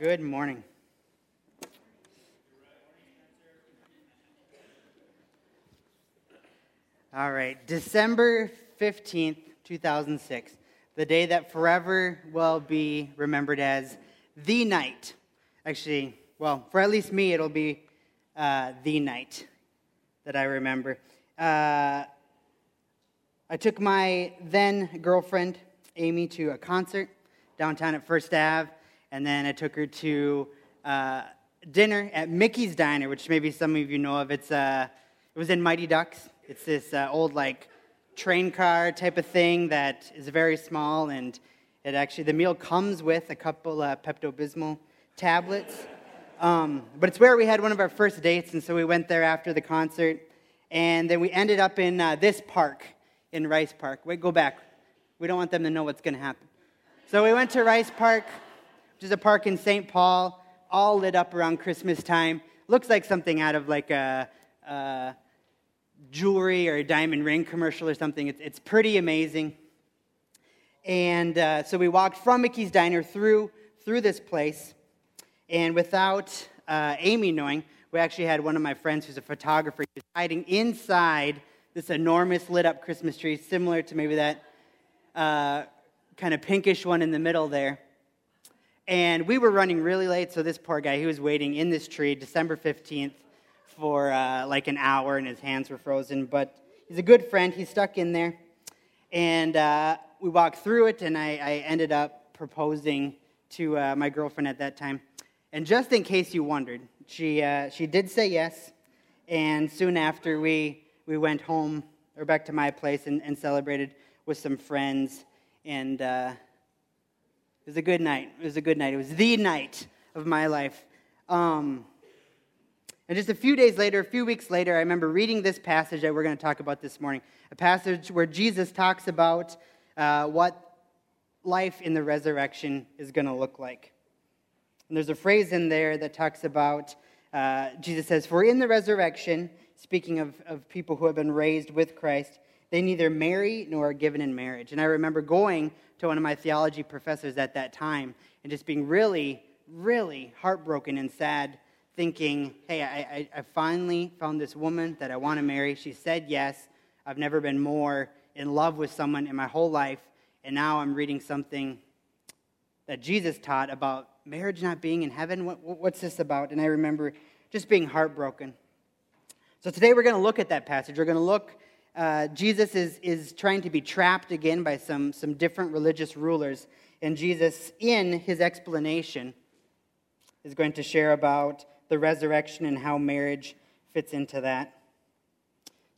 Good morning. All right, December 15th, 2006, the day that forever will be remembered as the night. Actually, well, for at least me, it'll be the night that I remember. I took my then girlfriend, Amy, to a concert downtown at First Ave., and then I took her to dinner at Mickey's Diner, which maybe some of you know of. It was in Mighty Ducks. It's this old, like, train car type of thing that is very small, and it actually, the meal comes with a couple Pepto-Bismol tablets. But it's where we had one of our first dates, and so we went there after the concert, and then we ended up in this park, in Rice Park. Wait, go back. We don't want them to know what's going to happen. So we went to Rice Park, which is a park in St. Paul, all lit up around Christmas time. Looks like something out of, like, a jewelry or a diamond ring commercial or something. It's pretty amazing. And so we walked from Mickey's Diner through this place. And without Amy knowing, we actually had one of my friends who's a photographer. He was hiding inside this enormous lit-up Christmas tree, similar to maybe that kind of pinkish one in the middle there. And we were running really late, so this poor guy, he was waiting in this tree December 15th, for like an hour, and his hands were frozen, but he's a good friend. He's stuck in there, and we walked through it, and I ended up proposing to my girlfriend at that time, and just in case you wondered, she did say yes, and soon after, we went home, or back to my place, and celebrated with some friends, and it was a good night. It was a good night. It was the night of my life. And just a few weeks later, I remember reading this passage that we're going to talk about this morning, a passage where Jesus talks about what life in the resurrection is going to look like. And there's a phrase in there that talks about, Jesus says, "For in the resurrection," speaking of people who have been raised with Christ, "they neither marry nor are given in marriage." And I remember going to one of my theology professors at that time and just being really, really heartbroken and sad, thinking, hey, I finally found this woman that I want to marry. She said yes. I've never been more in love with someone in my whole life. And now I'm reading something that Jesus taught about marriage not being in heaven. What's this about? And I remember just being heartbroken. So today we're going to look at that passage. We're going to look. Jesus is trying to be trapped again by some different religious rulers. And Jesus, in his explanation, is going to share about the resurrection and how marriage fits into that.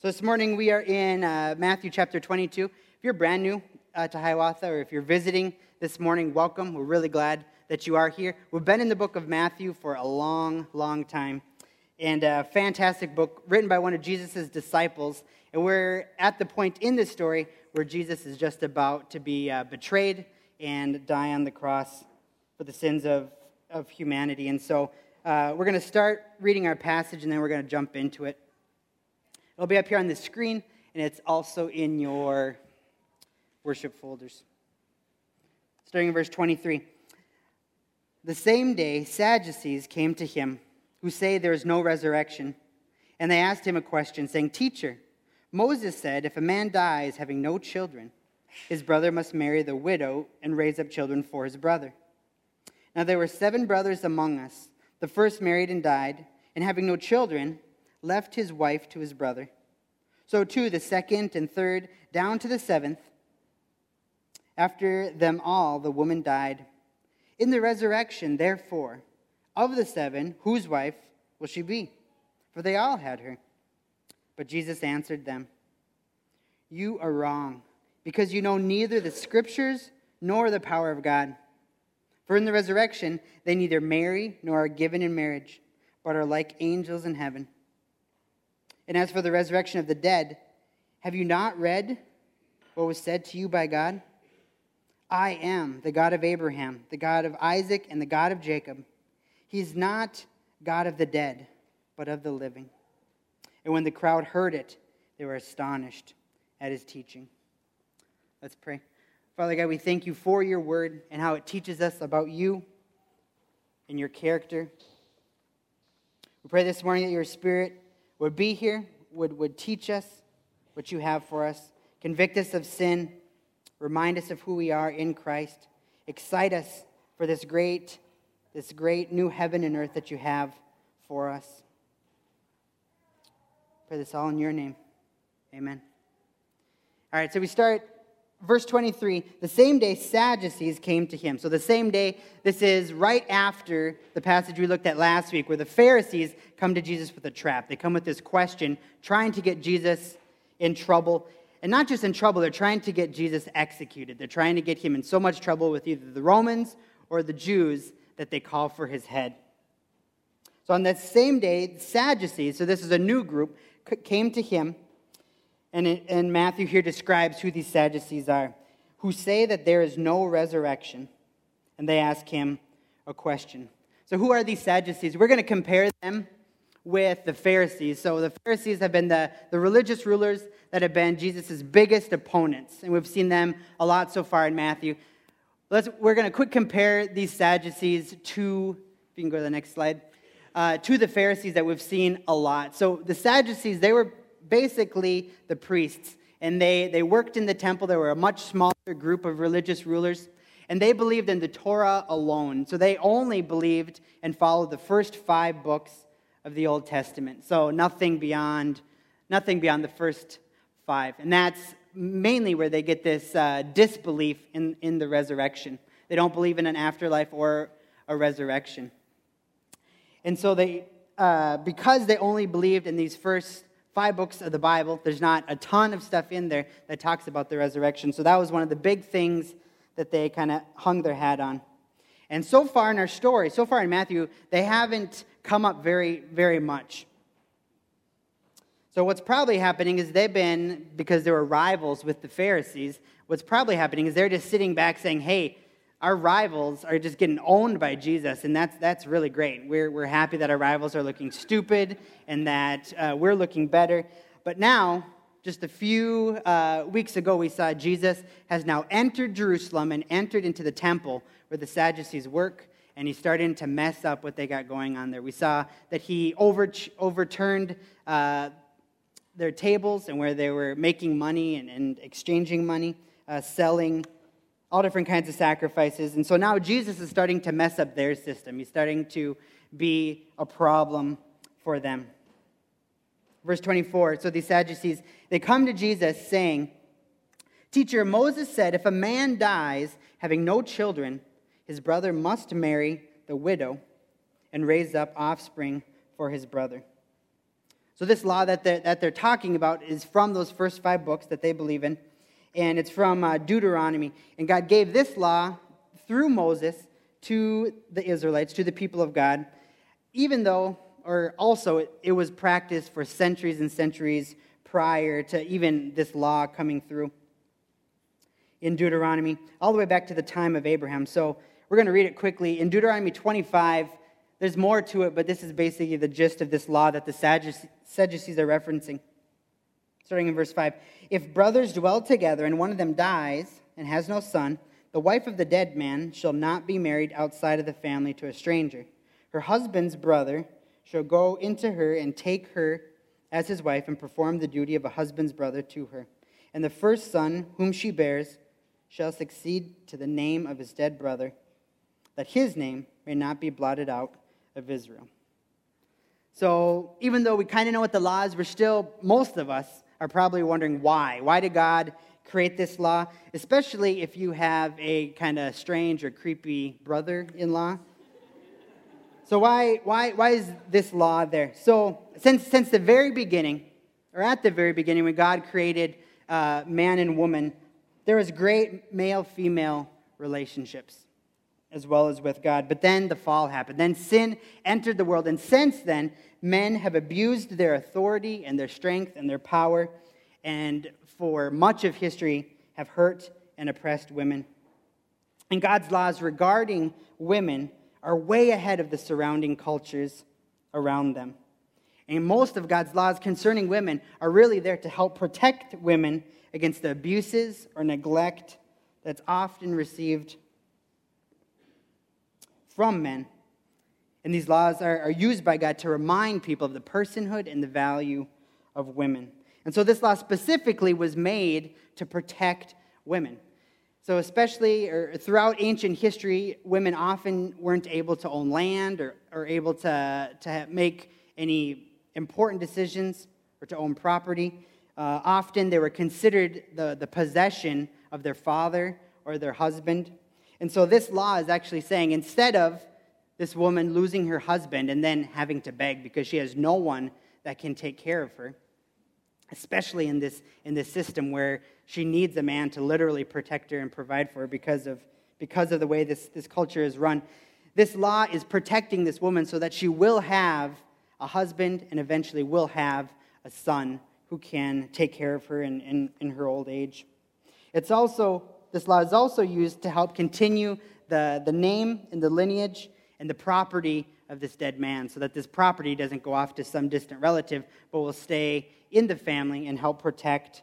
So this morning we are in Matthew chapter 22. If you're brand new to Hiawatha, or if you're visiting this morning, welcome. We're really glad that you are here. We've been in the book of Matthew for a long, long time, and a fantastic book written by one of Jesus' disciples. And we're at the point in this story where Jesus is just about to be betrayed and die on the cross for the sins of humanity. And so we're going to start reading our passage, and then we're going to jump into it. It'll be up here on the screen, and it's also in your worship folders. Starting in verse 23. "The same day, Sadducees came to him, who say there is no resurrection. And they asked him a question, saying, 'Teacher, Moses said, if a man dies having no children, his brother must marry the widow and raise up children for his brother. Now there were 7 brothers among us. The first married and died, and having no children, left his wife to his brother. So too the second and third, down to the 7th. After them all, the woman died. In the resurrection, therefore, of the 7, whose wife will she be? For they all had her.' But Jesus answered them, 'You are wrong, because you know neither the Scriptures nor the power of God. For in the resurrection, they neither marry nor are given in marriage, but are like angels in heaven. And as for the resurrection of the dead, have you not read what was said to you by God? I am the God of Abraham, the God of Isaac, and the God of Jacob. He is not God of the dead, but of the living.' And when the crowd heard it, they were astonished at his teaching." Let's pray. Father God, we thank you for your word and how it teaches us about you and your character. We pray this morning that your Spirit would be here, would teach us what you have for us, convict us of sin, remind us of who we are in Christ, excite us for this great new heaven and earth that you have for us. Pray this all in your name. Amen. All right, so we start verse 23. The same day Sadducees came to him. So the same day, this is right after the passage we looked at last week where the Pharisees come to Jesus with a trap. They come with this question, trying to get Jesus in trouble. And not just in trouble, they're trying to get Jesus executed. They're trying to get him in so much trouble with either the Romans or the Jews that they call for his head. So on that same day, the Sadducees, so this is a new group, came to him. And Matthew here describes who these Sadducees are, who say that there is no resurrection. And they ask him a question. So who are these Sadducees? We're going to compare them with the Pharisees. So the Pharisees have been the religious rulers that have been Jesus' biggest opponents. And we've seen them a lot so far in Matthew. We're going to quick compare these Sadducees to, if you can go to the next slide, to the Pharisees that we've seen a lot. So the Sadducees, they were basically the priests. And they worked in the temple. They were a much smaller group of religious rulers. And they believed in the Torah alone. So they only believed and followed the first 5 books of the Old Testament. So nothing beyond the first 5. And that's mainly where they get this disbelief in the resurrection. They don't believe in an afterlife or a resurrection. And so they, because they only believed in these first 5 books of the Bible, there's not a ton of stuff in there that talks about the resurrection. So that was one of the big things that they kind of hung their hat on. And so far in our story, so far in Matthew, they haven't come up very, very much. So what's probably happening is because they were rivals with the Pharisees, what's probably happening is they're just sitting back saying, hey, our rivals are just getting owned by Jesus, and that's really great. We're happy that our rivals are looking stupid and that we're looking better. But now, just a few weeks ago, we saw Jesus has now entered Jerusalem and entered into the temple where the Sadducees work, and he's starting to mess up what they got going on there. We saw that he overturned their tables and where they were making money and exchanging money, selling all different kinds of sacrifices. And so now Jesus is starting to mess up their system. He's starting to be a problem for them. Verse 24, so these Sadducees, they come to Jesus saying, "Teacher, Moses said, if a man dies having no children, his brother must marry the widow and raise up offspring for his brother." So this law that they're talking about is from those first 5 books that they believe in. And it's from Deuteronomy. And God gave this law through Moses to the Israelites, to the people of God, even though, or also, it was practiced for centuries and centuries prior to even this law coming through in Deuteronomy, all the way back to the time of Abraham. So we're going to read it quickly. In Deuteronomy 25, there's more to it, but this is basically the gist of this law that the Sadducees are referencing. Starting in verse 5, "If brothers dwell together and one of them dies and has no son, the wife of the dead man shall not be married outside of the family to a stranger. Her husband's brother shall go into her and take her as his wife and perform the duty of a husband's brother to her. And the first son whom she bears shall succeed to the name of his dead brother, that his name may not be blotted out of Israel." So even though we kind of know what the law is, we're still, most of us, are probably wondering why. Why did God create this law? Especially if you have a kind of strange or creepy brother-in-law. So why is this law there? So since the very beginning, or at the very beginning, when God created man and woman, there was great male-female relationships as well as with God. But then the fall happened. Then sin entered the world. And since then, men have abused their authority and their strength and their power, and for much of history have hurt and oppressed women. And God's laws regarding women are way ahead of the surrounding cultures around them. And most of God's laws concerning women are really there to help protect women against the abuses or neglect that's often received from men And these laws are used by God to remind people of the personhood and the value of women. And so this law specifically was made to protect women. So especially or throughout ancient history, women often weren't able to own land or able to make any important decisions or to own property. Often they were considered the possession of their father or their husband. And so this law is actually saying instead of this woman losing her husband and then having to beg because she has no one that can take care of her, especially in this system where she needs a man to literally protect her and provide for her because of the way this culture is run. This law is protecting this woman so that she will have a husband and eventually will have a son who can take care of her in her old age. This law is also used to help continue the name and the lineage and the property of this dead man so that this property doesn't go off to some distant relative but will stay in the family and help protect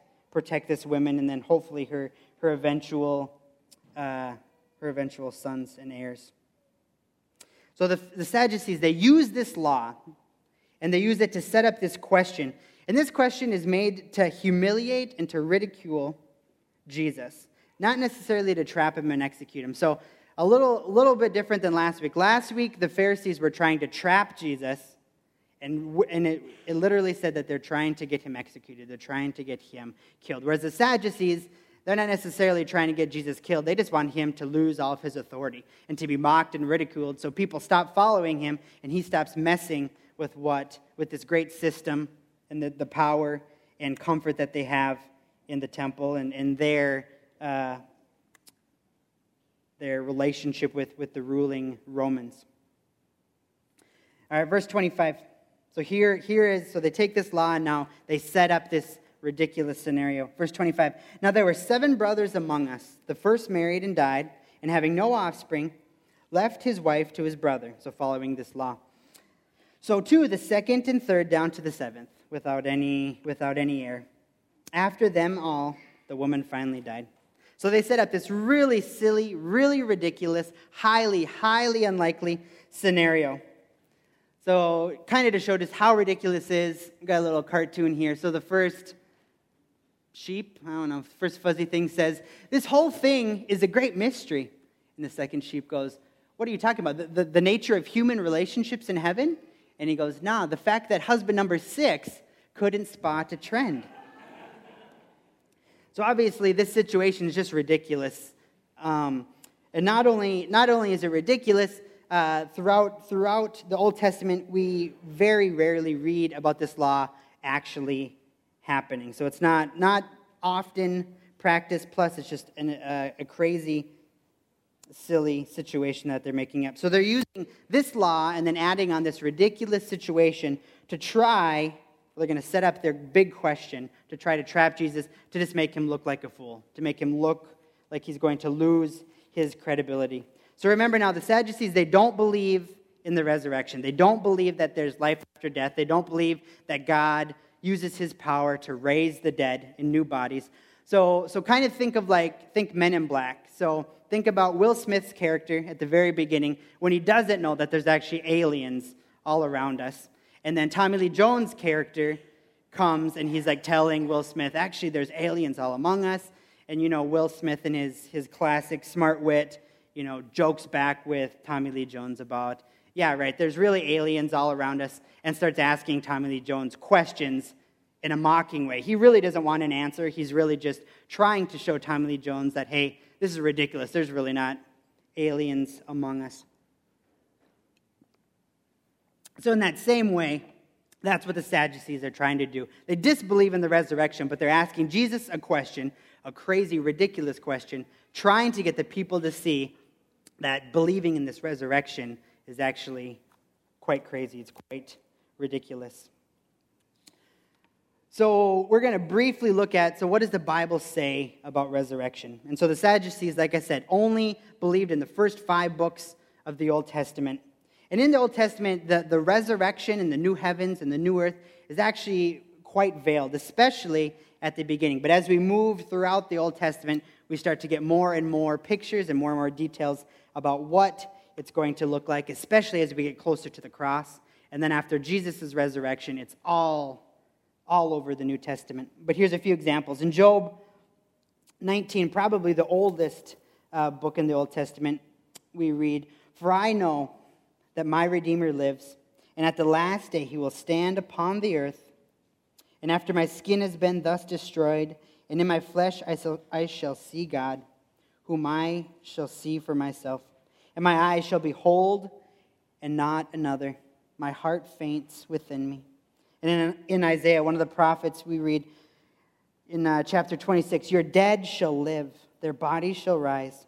this woman and then hopefully her eventual sons and heirs. So the Sadducees, they use this law and they use it to set up this question. And this question is made to humiliate and to ridicule Jesus, not necessarily to trap him and execute him. So a little bit different than last week. Last week, the Pharisees were trying to trap Jesus, and it literally said that they're trying to get him executed. They're trying to get him killed. Whereas the Sadducees, they're not necessarily trying to get Jesus killed. They just want him to lose all of his authority and to be mocked and ridiculed so people stop following him and he stops messing with this great system and the power and comfort that they have in the temple and their relationship with the ruling Romans. All right, verse 25. So here they take this law and now they set up this ridiculous scenario. Verse 25. Now there were 7 brothers among us. The first married and died, and having no offspring, left his wife to his brother. So following this law. So too the second and third down to the 7th, without any heir. After them all, the woman finally died. So they set up this really silly, really ridiculous, highly, highly unlikely scenario. So kind of to show just how ridiculous it is, I've got a little cartoon here. So the first sheep, first fuzzy thing says, "This whole thing is a great mystery." And the second sheep goes, "What are you talking about? The nature of human relationships in heaven?" And he goes, "Nah, the fact that husband number 6 couldn't spot a trend." So obviously, this situation is just ridiculous, and not only is it ridiculous. Throughout the Old Testament, we very rarely read about this law actually happening. So it's not often practiced. Plus, it's just a crazy, silly situation that they're making up. So they're using this law and then adding on this ridiculous situation to try. They're going to set up their big question to try to trap Jesus, to just make him look like a fool, to make him look like he's going to lose his credibility. So remember now, the Sadducees, they don't believe in the resurrection. They don't believe that there's life after death. They don't believe that God uses his power to raise the dead in new bodies. So kind of think Men in Black. So think about Will Smith's character at the very beginning when he doesn't know that there's actually aliens all around us. And then Tommy Lee Jones' character comes and he's like telling Will Smith, actually there's aliens all among us. And you know, Will Smith in his classic smart wit, you know, jokes back with Tommy Lee Jones about, yeah, right, there's really aliens all around us, and starts asking Tommy Lee Jones questions in a mocking way. He really doesn't want an answer. He's really just trying to show Tommy Lee Jones that, hey, this is ridiculous. There's really not aliens among us. So in that same way, that's what the Sadducees are trying to do. They disbelieve in the resurrection, but they're asking Jesus a question, a crazy, ridiculous question, trying to get the people to see that believing in this resurrection is actually quite crazy. It's quite ridiculous. So we're going to briefly look at, what does the Bible say about resurrection? And so the Sadducees, like I said, only believed in the first 5 books of the Old Testament. And in the Old Testament, the resurrection and the new heavens and the new earth is actually quite veiled, especially at the beginning. But as we move throughout the Old Testament, we start to get more and more pictures and more details about what it's going to look like, especially as we get closer to the cross. And then after Jesus' resurrection, it's all over the New Testament. But here's a few examples. In Job 19, probably the oldest book in the Old Testament, we read, "For I know that my Redeemer lives, and at the last day he will stand upon the earth. And after my skin has been thus destroyed, and in my flesh I shall see God, whom I shall see for myself. And my eyes shall behold, and not another. My heart faints within me." And in Isaiah, one of the prophets, we read in chapter 26, "Your dead shall live, their bodies shall rise.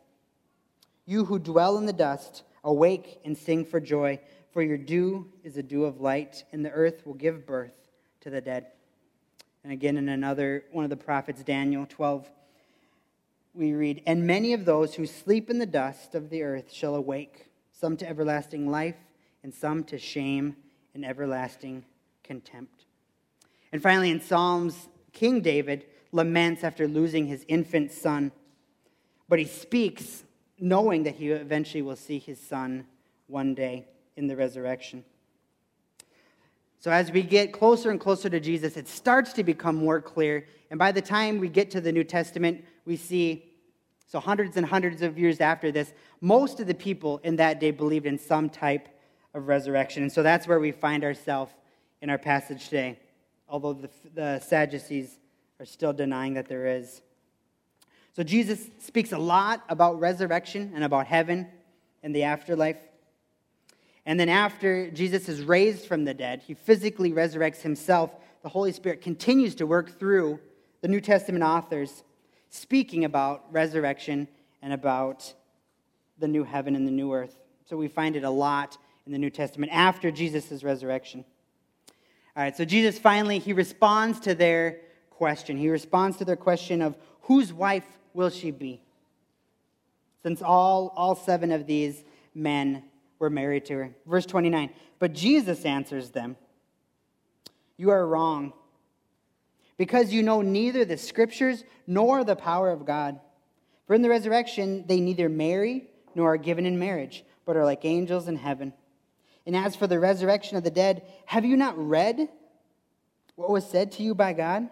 You who dwell in the dust, awake and sing for joy, for your dew is a dew of light, and the earth will give birth to the dead." And again, in another one of the prophets, Daniel 12, we read, "And many of those who sleep in the dust of the earth shall awake, some to everlasting life, and some to shame and everlasting contempt." And finally, in Psalms, King David laments after losing his infant son, but he speaks knowing that he eventually will see his son one day in the resurrection. So as we get closer and closer to Jesus, it starts to become more clear. And by the time we get to the New Testament, we see, so hundreds and hundreds of years after this, most of the people in that day believed in some type of resurrection. And so that's where we find ourselves in our passage today, although the Sadducees are still denying that there is. So Jesus speaks a lot about resurrection and about heaven and the afterlife. And then after Jesus is raised from the dead, he physically resurrects himself. The Holy Spirit continues to work through the New Testament authors speaking about resurrection and about the new heaven and the new earth. So we find it a lot in the New Testament after Jesus' resurrection. All right, so Jesus finally, he responds to their question. He responds to their question of, whose wife will she be? Since all seven of these men were married to her. Verse 29, "But Jesus answers them, 'You are wrong, because you know neither the Scriptures nor the power of God. For in the resurrection they neither marry nor are given in marriage, but are like angels in heaven. And as for the resurrection of the dead, have you not read what was said to you by God?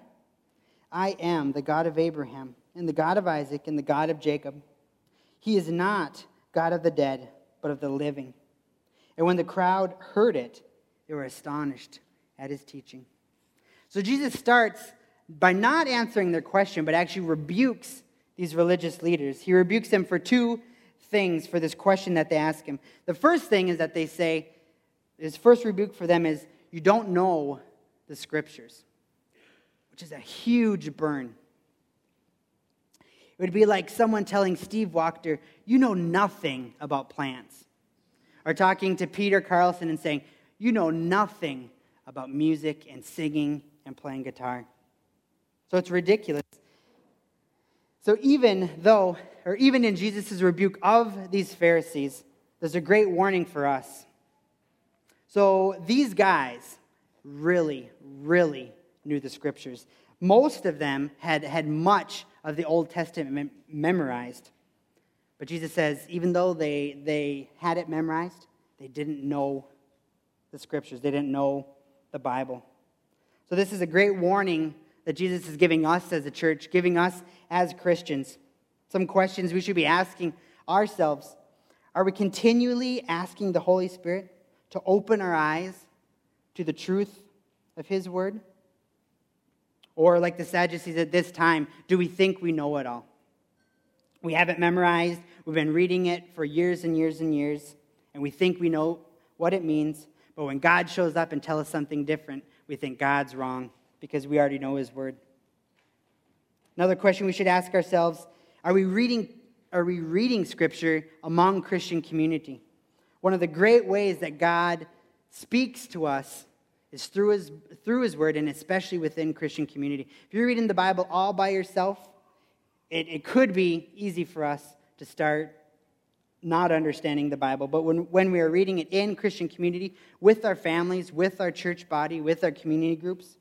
I am the God of Abraham, and the God of Isaac, and the God of Jacob. He is not God of the dead, but of the living.' And when the crowd heard it, they were astonished at his teaching." So Jesus starts by not answering their question, but actually rebukes these religious leaders. He rebukes them for two things for this question that they ask him. The first thing is that they say, his first rebuke for them is, "You don't know the Scriptures," which is a huge burn. It would be like someone telling Steve Wachter, "You know nothing about plants," or talking to Peter Carlson and saying, "You know nothing about music and singing and playing guitar." So it's ridiculous. So even in Jesus' rebuke of these Pharisees, there's a great warning for us. So these guys really, really knew the Scriptures. Most of them had much of the Old Testament memorized. But Jesus says, even though they had it memorized, they didn't know the Scriptures. They didn't know the Bible. So this is a great warning that Jesus is giving us as a church, giving us as Christians. Some questions we should be asking ourselves. Are we continually asking the Holy Spirit to open our eyes to the truth of his word? Or like the Sadducees at this time, do we think we know it all? We have it memorized, we've been reading it for years and years and years, and we think we know what it means, but when God shows up and tells us something different, we think God's wrong because we already know his word. Another question we should ask ourselves, are we reading Scripture among Christian community? One of the great ways that God speaks to us is through his word, and especially within Christian community. If you're reading the Bible all by yourself, it could be easy for us to start not understanding the Bible. But when we are reading it in Christian community, with our families, with our church body, with our community groups,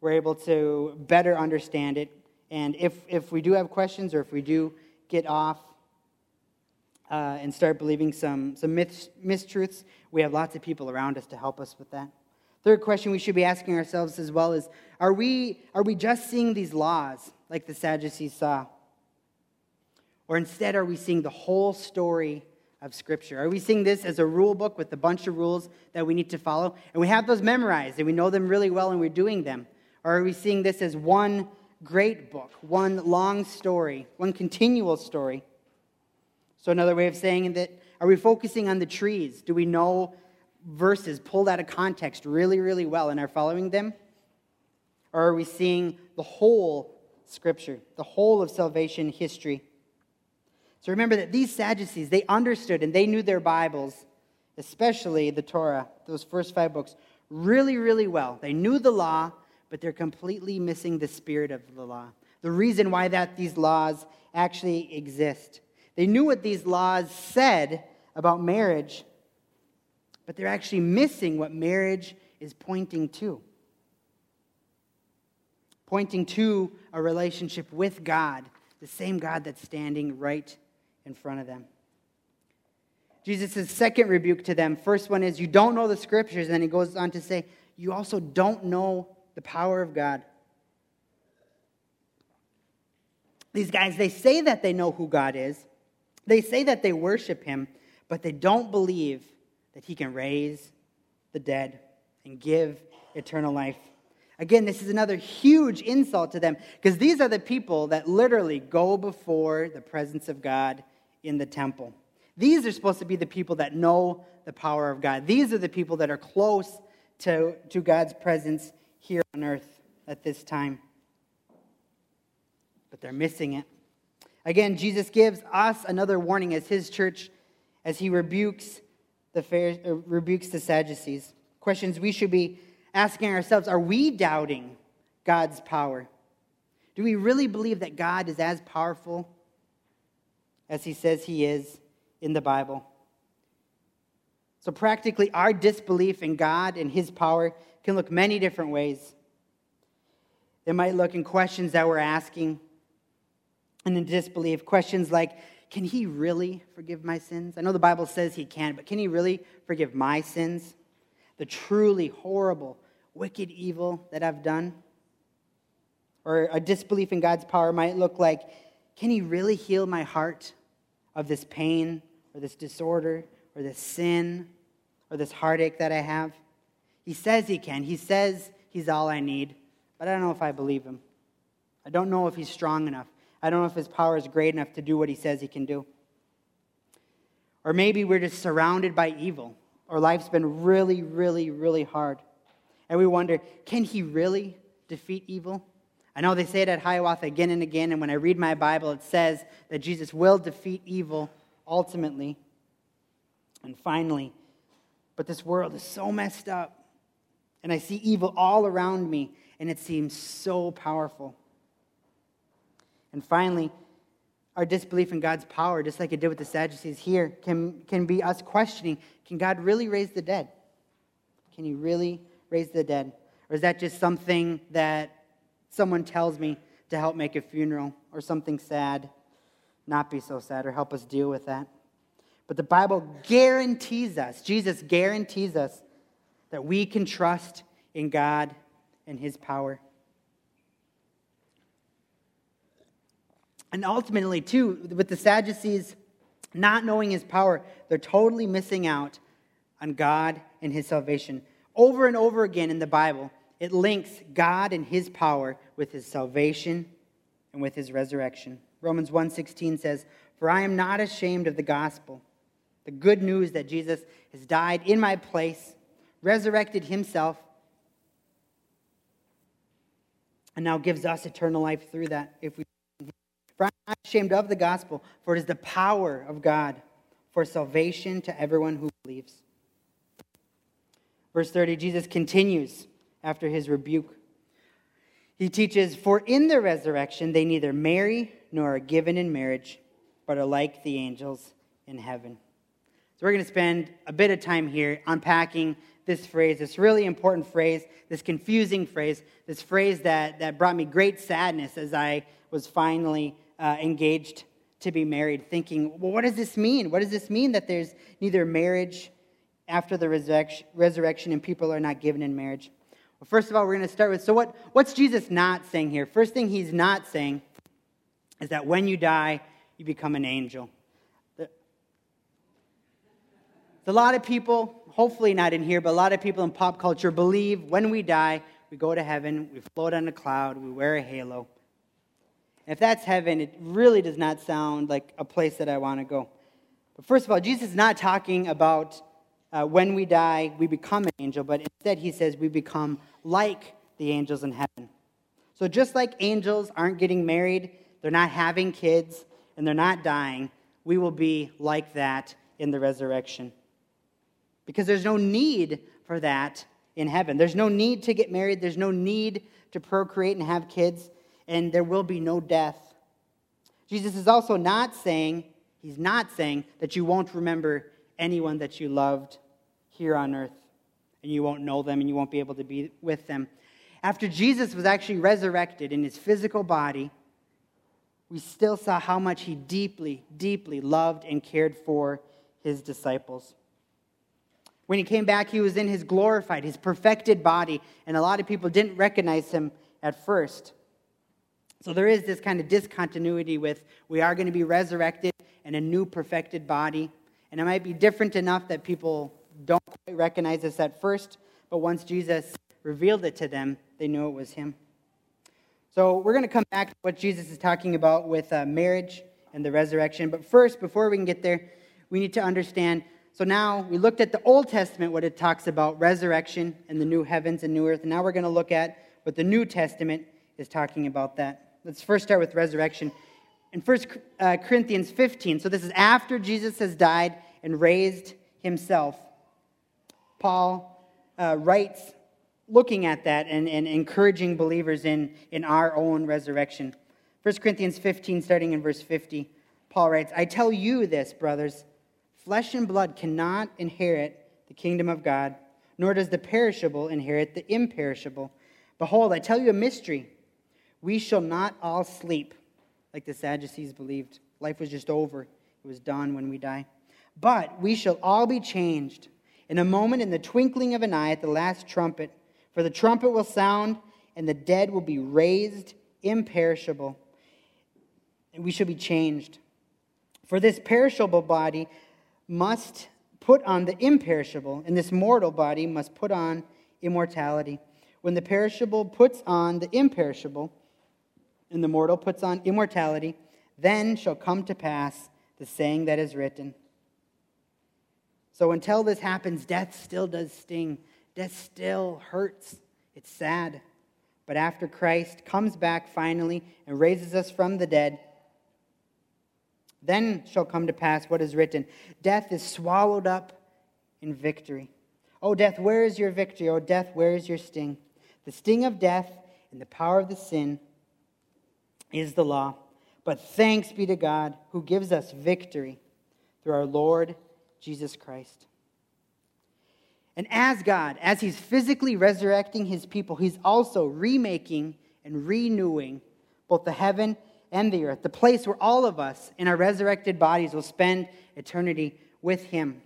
we're able to better understand it. And if we do have questions, or if we do get off and start believing some mistruths. We have lots of people around us to help us with that. Third question we should be asking ourselves as well is, are we just seeing these laws like the Sadducees saw? Or instead, are we seeing the whole story of Scripture? Are we seeing this as a rule book with a bunch of rules that we need to follow? And we have those memorized, and we know them really well, and we're doing them. Or are we seeing this as one great book, one long story, one continual story? So another way of saying that, are we focusing on the trees? Do we know verses pulled out of context really, really well and are following them? Or are we seeing the whole Scripture, the whole of salvation history? So remember that these Sadducees, they understood and they knew their Bibles, especially the Torah, those first 5 books, really, really well. They knew the law, but they're completely missing the spirit of the law, the reason why that these laws actually exist. They knew what these laws said about marriage, but they're actually missing what marriage is pointing to. Pointing to a relationship with God, the same God that's standing right in front of them. Jesus' second rebuke to them, first one is, you don't know the Scriptures, and then he goes on to say, you also don't know the power of God. These guys, they say that they know who God is. They say that they worship him, but they don't believe that he can raise the dead and give eternal life. Again, this is another huge insult to them because these are the people that literally go before the presence of God in the temple. These are supposed to be the people that know the power of God. These are the people that are close to God's presence here on earth at this time. But they're missing it. Again, Jesus gives us another warning as his church, as he rebukes the Sadducees. Questions we should be asking ourselves, are we doubting God's power? Do we really believe that God is as powerful as he says he is in the Bible? So practically, our disbelief in God and his power can look many different ways. It might look in questions that we're asking and in disbelief. Questions like, can he really forgive my sins? I know the Bible says he can, but can he really forgive my sins? The truly horrible, wicked evil that I've done? Or a disbelief in God's power might look like, can he really heal my heart of this pain or this disorder or this sin or this heartache that I have? He says he can. He says he's all I need, but I don't know if I believe him. I don't know if he's strong enough. I don't know if his power is great enough to do what he says he can do. Or maybe we're just surrounded by evil, or life's been really, really, really hard. And we wonder, can he really defeat evil? I know they say it at Hiawatha again and again, and when I read my Bible, it says that Jesus will defeat evil ultimately and finally. But this world is so messed up, and I see evil all around me, and it seems so powerful. And finally, our disbelief in God's power, just like it did with the Sadducees here, can be us questioning, can God really raise the dead? Can he really raise the dead? Or is that just something that someone tells me to help make a funeral or something sad, not be so sad, or help us deal with that? But the Bible guarantees us, Jesus guarantees us, that we can trust in God and his power. And ultimately, too, with the Sadducees not knowing his power, they're totally missing out on God and his salvation. Over and over again in the Bible, it links God and his power with his salvation and with his resurrection. Romans 1:16 says, "For I am not ashamed of the gospel, the good news that Jesus has died in my place, resurrected himself, and now gives us eternal life through that if we." For I am not ashamed of the gospel, for it is the power of God for salvation to everyone who believes. Verse 30, Jesus continues after his rebuke. He teaches, "For in the resurrection they neither marry nor are given in marriage, but are like the angels in heaven." So we're going to spend a bit of time here unpacking this phrase, this really important phrase, this confusing phrase, this phrase that brought me great sadness as I was finally engaged to be married, thinking, well, what does this mean? What does this mean that there's neither marriage after the resurrection and people are not given in marriage? Well, first of all, we're going to start with, so what's Jesus not saying here? First thing he's not saying is that when you die, you become an angel. A lot of people, hopefully not in here, but a lot of people in pop culture believe when we die, we go to heaven, we float on a cloud, we wear a halo. And if that's heaven, it really does not sound like a place that I want to go. But first of all, Jesus is not talking about when we die, we become an angel, but instead he says we become like the angels in heaven. So just like angels aren't getting married, they're not having kids, and they're not dying, we will be like that in the resurrection. Because there's no need for that in heaven. There's no need to get married. There's no need to procreate and have kids. And there will be no death. Jesus is also not saying that you won't remember anyone that you loved here on earth. And you won't know them and you won't be able to be with them. After Jesus was actually resurrected in his physical body, we still saw how much he deeply, deeply loved and cared for his disciples. When he came back, he was in his glorified, his perfected body, and a lot of people didn't recognize him at first. So there is this kind of discontinuity with we are going to be resurrected in a new perfected body, and it might be different enough that people don't quite recognize us at first, but once Jesus revealed it to them, they knew it was him. So we're going to come back to what Jesus is talking about with marriage and the resurrection, but first, before we can get there, we need to understand. So now we looked at the Old Testament, what it talks about resurrection and the new heavens and new earth. And now we're going to look at what the New Testament is talking about that. Let's first start with resurrection. In First Corinthians 15, so this is after Jesus has died and raised himself, Paul writes looking at that and encouraging believers in our own resurrection. First Corinthians 15, starting in verse 50, Paul writes, "I tell you this, brothers, flesh and blood cannot inherit the kingdom of God, nor does the perishable inherit the imperishable. Behold, I tell you a mystery. We shall not all sleep, like the Sadducees believed. Life was just over. It was done when we die. But we shall all be changed in a moment, in the twinkling of an eye, at the last trumpet. For the trumpet will sound, and the dead will be raised imperishable. And we shall be changed. For this perishable body must put on the imperishable, and this mortal body must put on immortality. When the perishable puts on the imperishable, and the mortal puts on immortality, then shall come to pass the saying that is written." So until this happens, death still does sting. Death still hurts. It's sad. But after Christ comes back finally and raises us from the dead, then shall come to pass what is written. Death is swallowed up in victory. O death, where is your victory? O death, where is your sting? The sting of death and the power of the sin is the law. But thanks be to God who gives us victory through our Lord Jesus Christ. And as God, as he's physically resurrecting his people, he's also remaking and renewing both the heaven and the earth, the place where all of us in our resurrected bodies will spend eternity with him.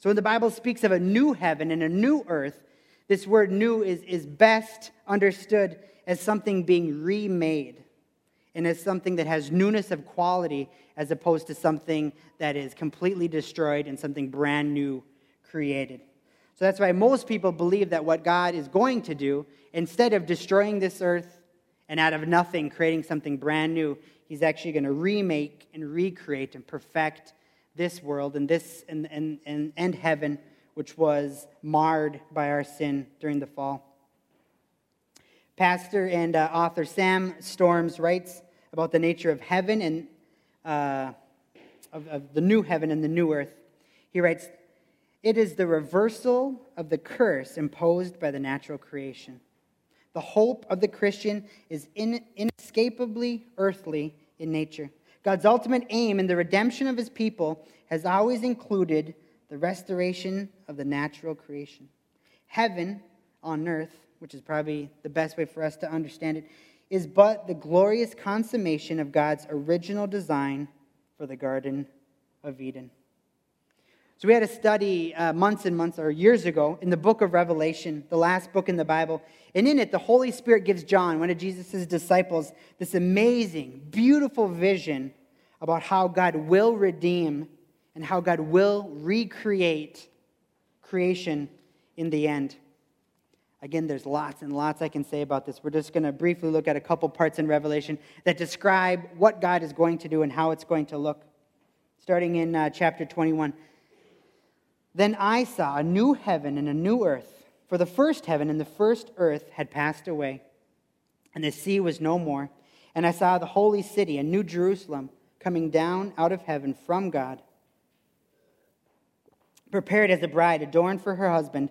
So when the Bible speaks of a new heaven and a new earth, this word new is best understood as something being remade and as something that has newness of quality as opposed to something that is completely destroyed and something brand new created. So that's why most people believe that what God is going to do, instead of destroying this earth and out of nothing, creating something brand new, he's actually going to remake and recreate and perfect this world and this and heaven, which was marred by our sin during the fall. Pastor and author Sam Storms writes about the nature of heaven and of the new heaven and the new earth. He writes, "It is the reversal of the curse imposed by the natural creation. The hope of the Christian is inescapably earthly in nature. God's ultimate aim in the redemption of his people has always included the restoration of the natural creation. Heaven on earth, which is probably the best way for us to understand it, is but the glorious consummation of God's original design for the Garden of Eden. So we had a study months and months or years ago in the book of Revelation, the last book in the Bible. And in it, the Holy Spirit gives John, one of Jesus' disciples, this amazing, beautiful vision about how God will redeem and how God will recreate creation in the end. Again, there's lots and lots I can say about this. We're just going to briefly look at a couple parts in Revelation that describe what God is going to do and how it's going to look. Starting in chapter 21. Then I saw a new heaven and a new earth, for the first heaven and the first earth had passed away, and the sea was no more. And I saw the holy city, a new Jerusalem, coming down out of heaven from God, prepared as a bride adorned for her husband.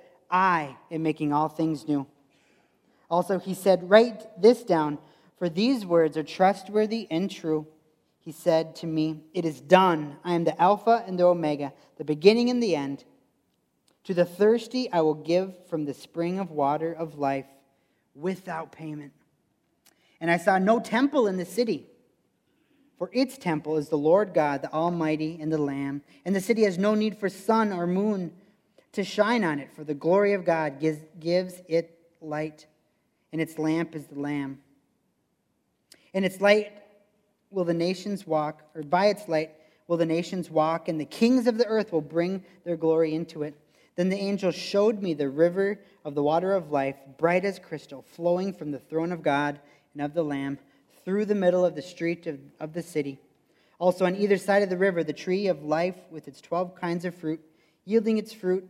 I am making all things new." Also he said, "Write this down, for these words are trustworthy and true." He said to me, "It is done. I am the Alpha and the Omega, the beginning and the end. To the thirsty I will give from the spring of water of life without payment." And I saw no temple in the city, for its temple is the Lord God, the Almighty, and the Lamb. And the city has no need for sun or moon to shine on it, for the glory of God gives it light, and its lamp is the Lamb. And its light will the nations walk, or by its light will the nations walk, and the kings of the earth will bring their glory into it. Then the angel showed me the river of the water of life, bright as crystal, flowing from the throne of God and of the Lamb, through the middle of the street of the city. Also on either side of the river, the tree of life with its 12 kinds of fruit, yielding its fruit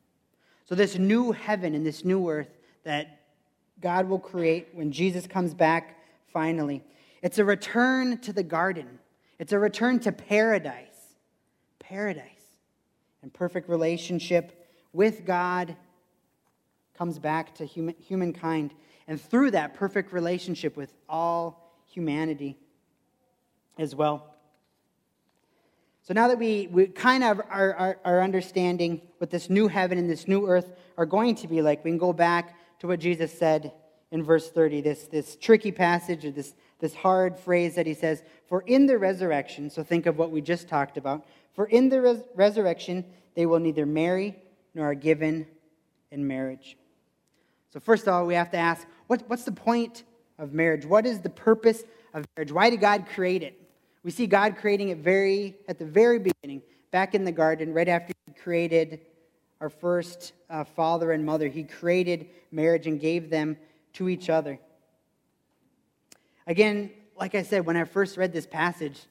So this new heaven and this new earth that God will create when Jesus comes back, finally, it's a return to the garden. It's a return to paradise. Paradise and perfect relationship with God comes back to humankind. And through that, perfect relationship with all humanity as well. So now that we kind of are understanding what this new heaven and this new earth are going to be like, we can go back to what Jesus said in verse 30, this tricky passage or this hard phrase that he says, "For in the resurrection," so think of what we just talked about, "for in the resurrection they will neither marry nor are given in marriage." So first of all, we have to ask, what's the point of marriage? What is the purpose of marriage? Why did God create it? We see God creating it at the very beginning, back in the garden, right after he created our first father and mother. He created marriage and gave them to each other. Again, like I said, when I first read this passage,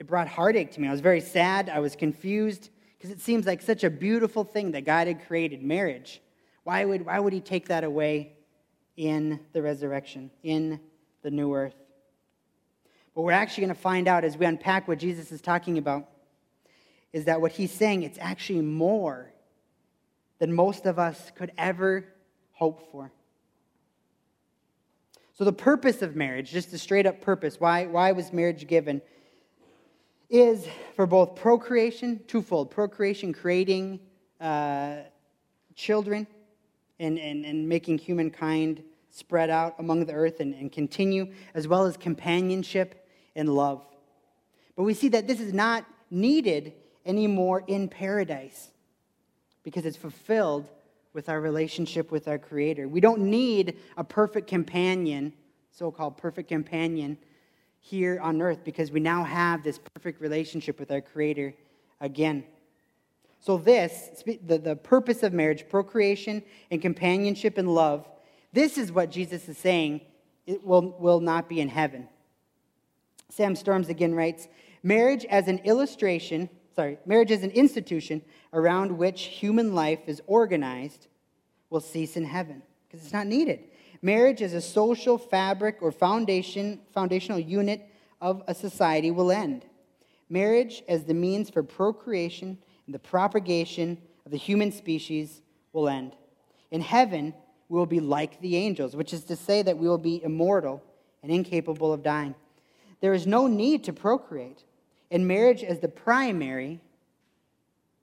it brought heartache to me. I was very sad. I was confused because it seems like such a beautiful thing that God had created marriage. Why would he take that away in the resurrection, in the new earth? But we're actually going to find out as we unpack what Jesus is talking about is that what he's saying, it's actually more than most of us could ever hope for. So the purpose of marriage, just the straight-up purpose, why was marriage given, is for both procreation, twofold, procreation, creating children and making humankind spread out among the earth and continue, as well as companionship and love. But we see that this is not needed anymore in paradise because it's fulfilled with our relationship with our Creator. We don't need a perfect companion, so-called perfect companion, here on earth because we now have this perfect relationship with our Creator again. So this, the purpose of marriage, procreation and companionship and love, this is what Jesus is saying it will not be in heaven. Sam Storms again writes, marriage as an institution around which human life is organized will cease in heaven because it's not needed. Marriage as a social fabric or foundational unit of a society will end. Marriage as the means for procreation and the propagation of the human species will end. In heaven, we will be like the angels, which is to say that we will be immortal and incapable of dying. There is no need to procreate. And marriage as the primary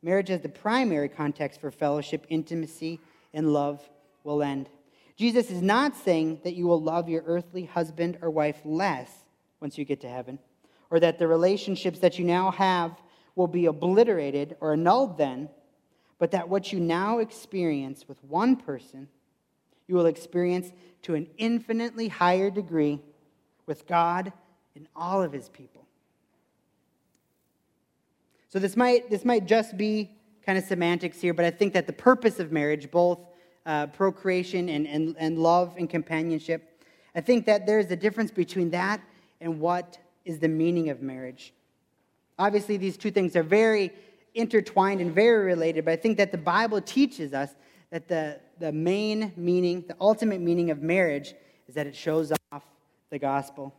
context for fellowship, intimacy, and love will end. Jesus is not saying that you will love your earthly husband or wife less once you get to heaven, or that the relationships that you now have will be obliterated or annulled then, but that what you now experience with one person, you will experience to an infinitely higher degree with God and all of his people. So this might just be kind of semantics here, but I think that the purpose of marriage, both procreation and love and companionship, I think that there is a difference between that and what is the meaning of marriage. Obviously, these two things are very intertwined and very related, but I think that the Bible teaches us that the main meaning, the ultimate meaning of marriage is that it shows off the gospel.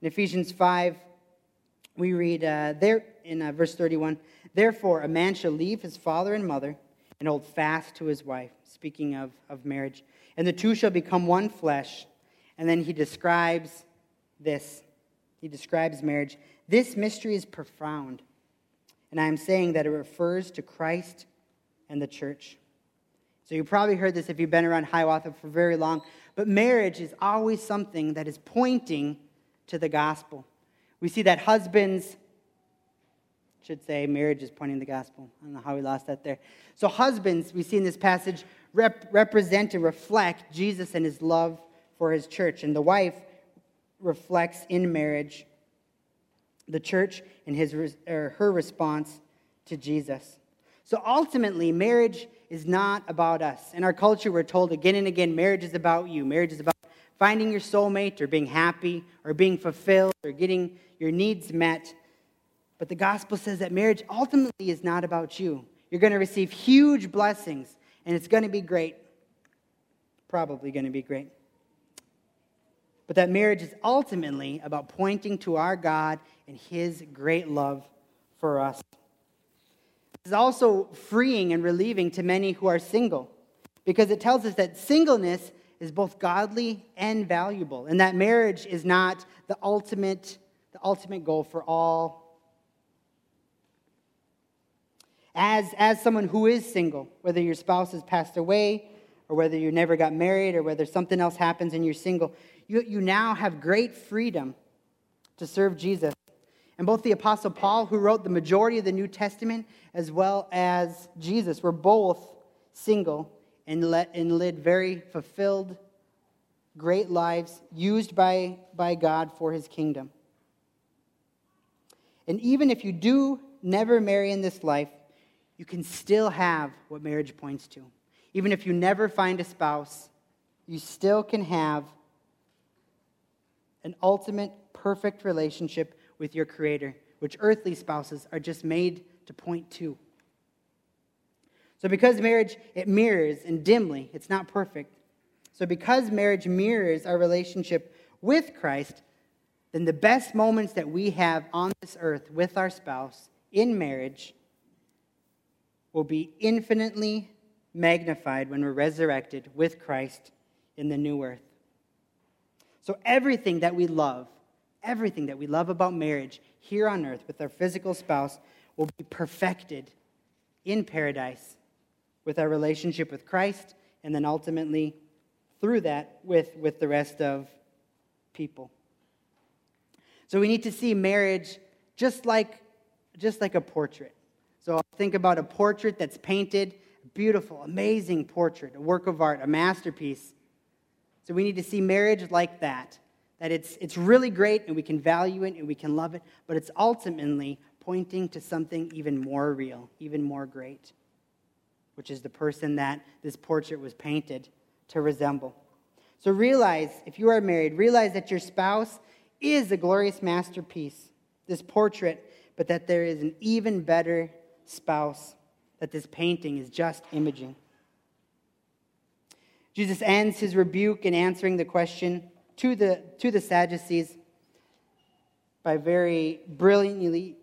In Ephesians 5, we read in verse 31, "Therefore a man shall leave his father and mother and hold fast to his wife," speaking of marriage, "and the two shall become one flesh." And then he describes this. He describes marriage. "This mystery is profound, and I am saying that it refers to Christ and the church." So you probably heard this if you've been around Hiawatha for very long, but marriage is always something that is pointing to the gospel. We see that husbands should say marriage is pointing to the gospel. I don't know how we lost that there. So husbands, we see in this passage, represent and reflect Jesus and his love for his church. And the wife reflects in marriage the church and her response to Jesus. So ultimately, marriage is not about us. In our culture, we're told again and again, marriage is about you. Marriage is about finding your soulmate or being happy or being fulfilled or getting your needs met. But the gospel says that marriage ultimately is not about you. You're going to receive huge blessings, and it's going to be great. Probably going to be great. But that marriage is ultimately about pointing to our God and his great love for us. This is also freeing and relieving to many who are single, because it tells us that singleness is both godly and valuable, and that marriage is not the ultimate goal for all. As someone who is single, whether your spouse has passed away or whether you never got married or whether something else happens and you're single, you now have great freedom to serve Jesus. And both the Apostle Paul, who wrote the majority of the New Testament, as well as Jesus, were both single and lived very fulfilled, great lives used by God for his kingdom. And even if you do never marry in this life, you can still have what marriage points to. Even if you never find a spouse, you still can have an ultimate, perfect relationship with your Creator, which earthly spouses are just made to point to. So because marriage, it mirrors, and dimly, it's not perfect. So because marriage mirrors our relationship with Christ, then the best moments that we have on this earth with our spouse in marriage will be infinitely magnified when we're resurrected with Christ in the new earth. So everything that we love about marriage here on earth with our physical spouse will be perfected in paradise with our relationship with Christ, and then ultimately through that with the rest of people. So we need to see marriage just like a portrait. So think about a portrait that's painted, a beautiful, amazing portrait, a work of art, a masterpiece. So we need to see marriage like that, That it's really great and we can value it and we can love it, but it's ultimately pointing to something even more real, even more great, which is the person that this portrait was painted to resemble. So realize, if you are married, realize that your spouse is a glorious masterpiece, this portrait, but that there is an even better spouse that this painting is just imaging. Jesus ends his rebuke in answering the question to the Sadducees by very brilliantly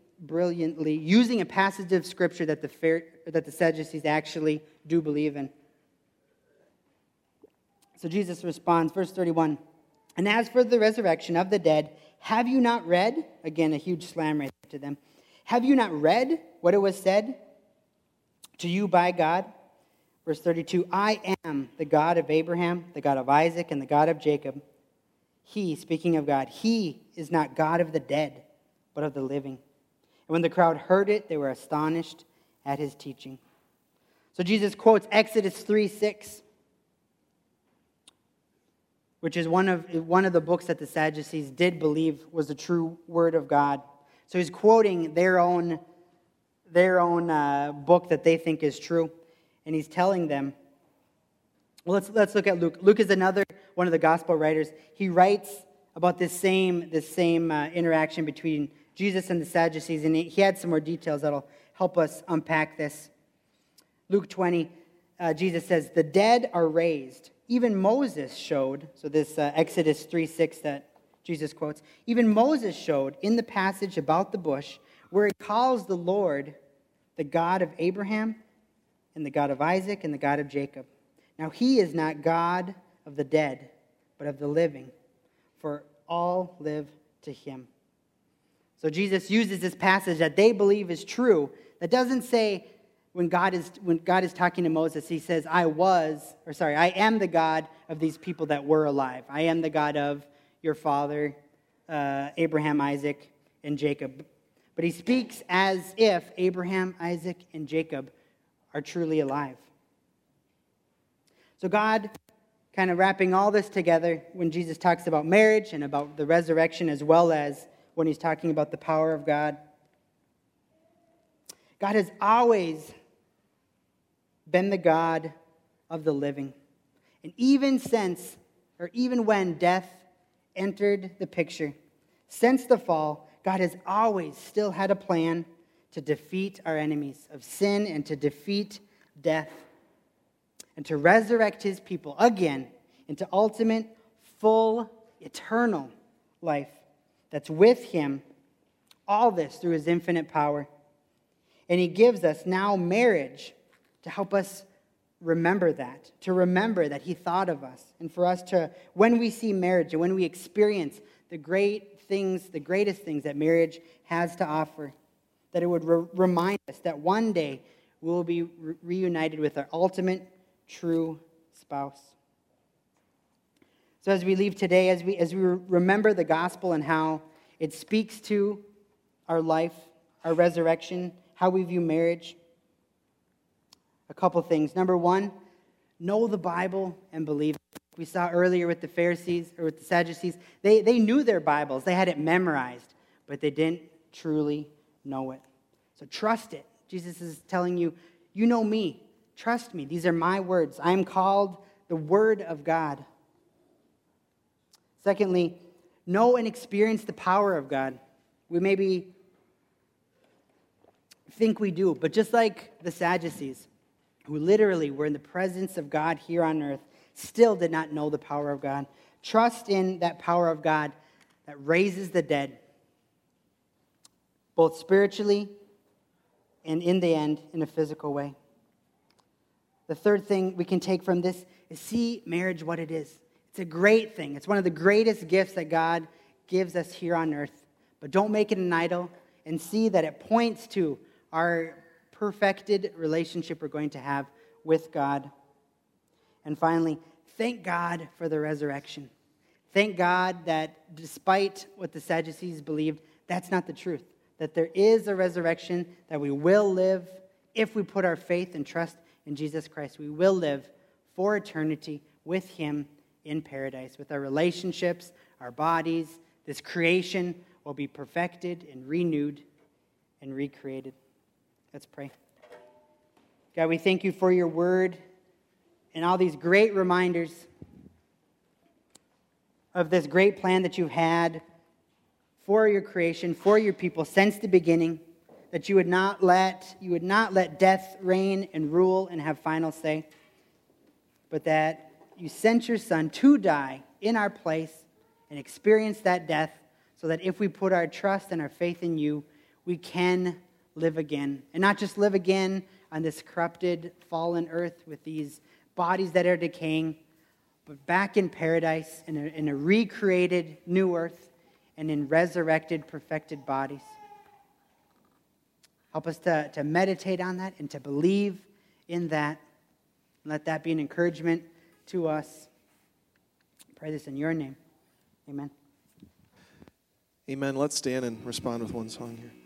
using a passage of Scripture that the Sadducees actually do believe in. So Jesus responds, verse 31, "And as for the resurrection of the dead, have you not read?" Again, a huge slam right to them. "Have you not read what it was said to you by God?" Verse 32, "I am the God of Abraham, the God of Isaac, and the God of Jacob." He, speaking of God, he is not God of the dead, but of the living. And when the crowd heard it, they were astonished at his teaching. So Jesus quotes Exodus 3:6, which is one of the books that the Sadducees did believe was the true word of God. So he's quoting their own book that they think is true. And he's telling them, well, let's look at Luke. Luke is another one of the gospel writers. He writes about this same interaction between Jesus and the Sadducees, and he had some more details that'll help us unpack this. Luke 20, Jesus says, "The dead are raised. Even Moses showed," so this Exodus 3:6 that Jesus quotes, "even Moses showed in the passage about the bush where he calls the Lord the God of Abraham and the God of Isaac, and the God of Jacob. Now he is not God of the dead, but of the living, for all live to him." So Jesus uses this passage that they believe is true. That doesn't say when God is talking to Moses, he says, "I am the God of these people that were alive. I am the God of your father, Abraham, Isaac, and Jacob." But he speaks as if Abraham, Isaac, and Jacob are truly alive. So God, kind of wrapping all this together when Jesus talks about marriage and about the resurrection, as well as when he's talking about the power of God. God has always been the God of the living. And even when death entered the picture, since the fall, God has always still had a plan to defeat our enemies of sin and to defeat death and to resurrect his people again into ultimate, full, eternal life that's with him, all this through his infinite power. And he gives us now marriage to help us remember that he thought of us, and for us to, when we see marriage and when we experience the greatest things that marriage has to offer, that it would remind us that one day we will be reunited with our ultimate, true spouse. So as we leave today, as we remember the gospel and how it speaks to our life, our resurrection, how we view marriage, a couple things. Number one, know the Bible and believe it. We saw earlier with the Pharisees, or with the Sadducees, they knew their Bibles, they had it memorized, but they didn't truly know it. So trust it. Jesus is telling you, you know me. Trust me. These are my words. I am called the Word of God. Secondly, know and experience the power of God. We maybe think we do, but just like the Sadducees, who literally were in the presence of God here on earth, still did not know the power of God. Trust in that power of God that raises the dead, both spiritually and, in the end, in a physical way. The third thing we can take from this is see marriage what it is. It's a great thing. It's one of the greatest gifts that God gives us here on earth. But don't make it an idol, and see that it points to our perfected relationship we're going to have with God. And finally, thank God for the resurrection. Thank God that despite what the Sadducees believed, that's not the truth. That there is a resurrection, that we will live if we put our faith and trust in Jesus Christ. We will live for eternity with him in paradise, with our relationships, our bodies, this creation will be perfected and renewed and recreated. Let's pray. God, we thank you for your word and all these great reminders of this great plan that you've had for your creation, for your people since the beginning, that you would not let death reign and rule and have final say, but that you sent your son to die in our place and experience that death so that if we put our trust and our faith in you, we can live again. And not just live again on this corrupted, fallen earth with these bodies that are decaying, but back in paradise, in a recreated new earth, and in resurrected, perfected bodies. Help us to meditate on that and to believe in that. Let that be an encouragement to us. I pray this in your name. Amen. Amen. Let's stand and respond with one song here.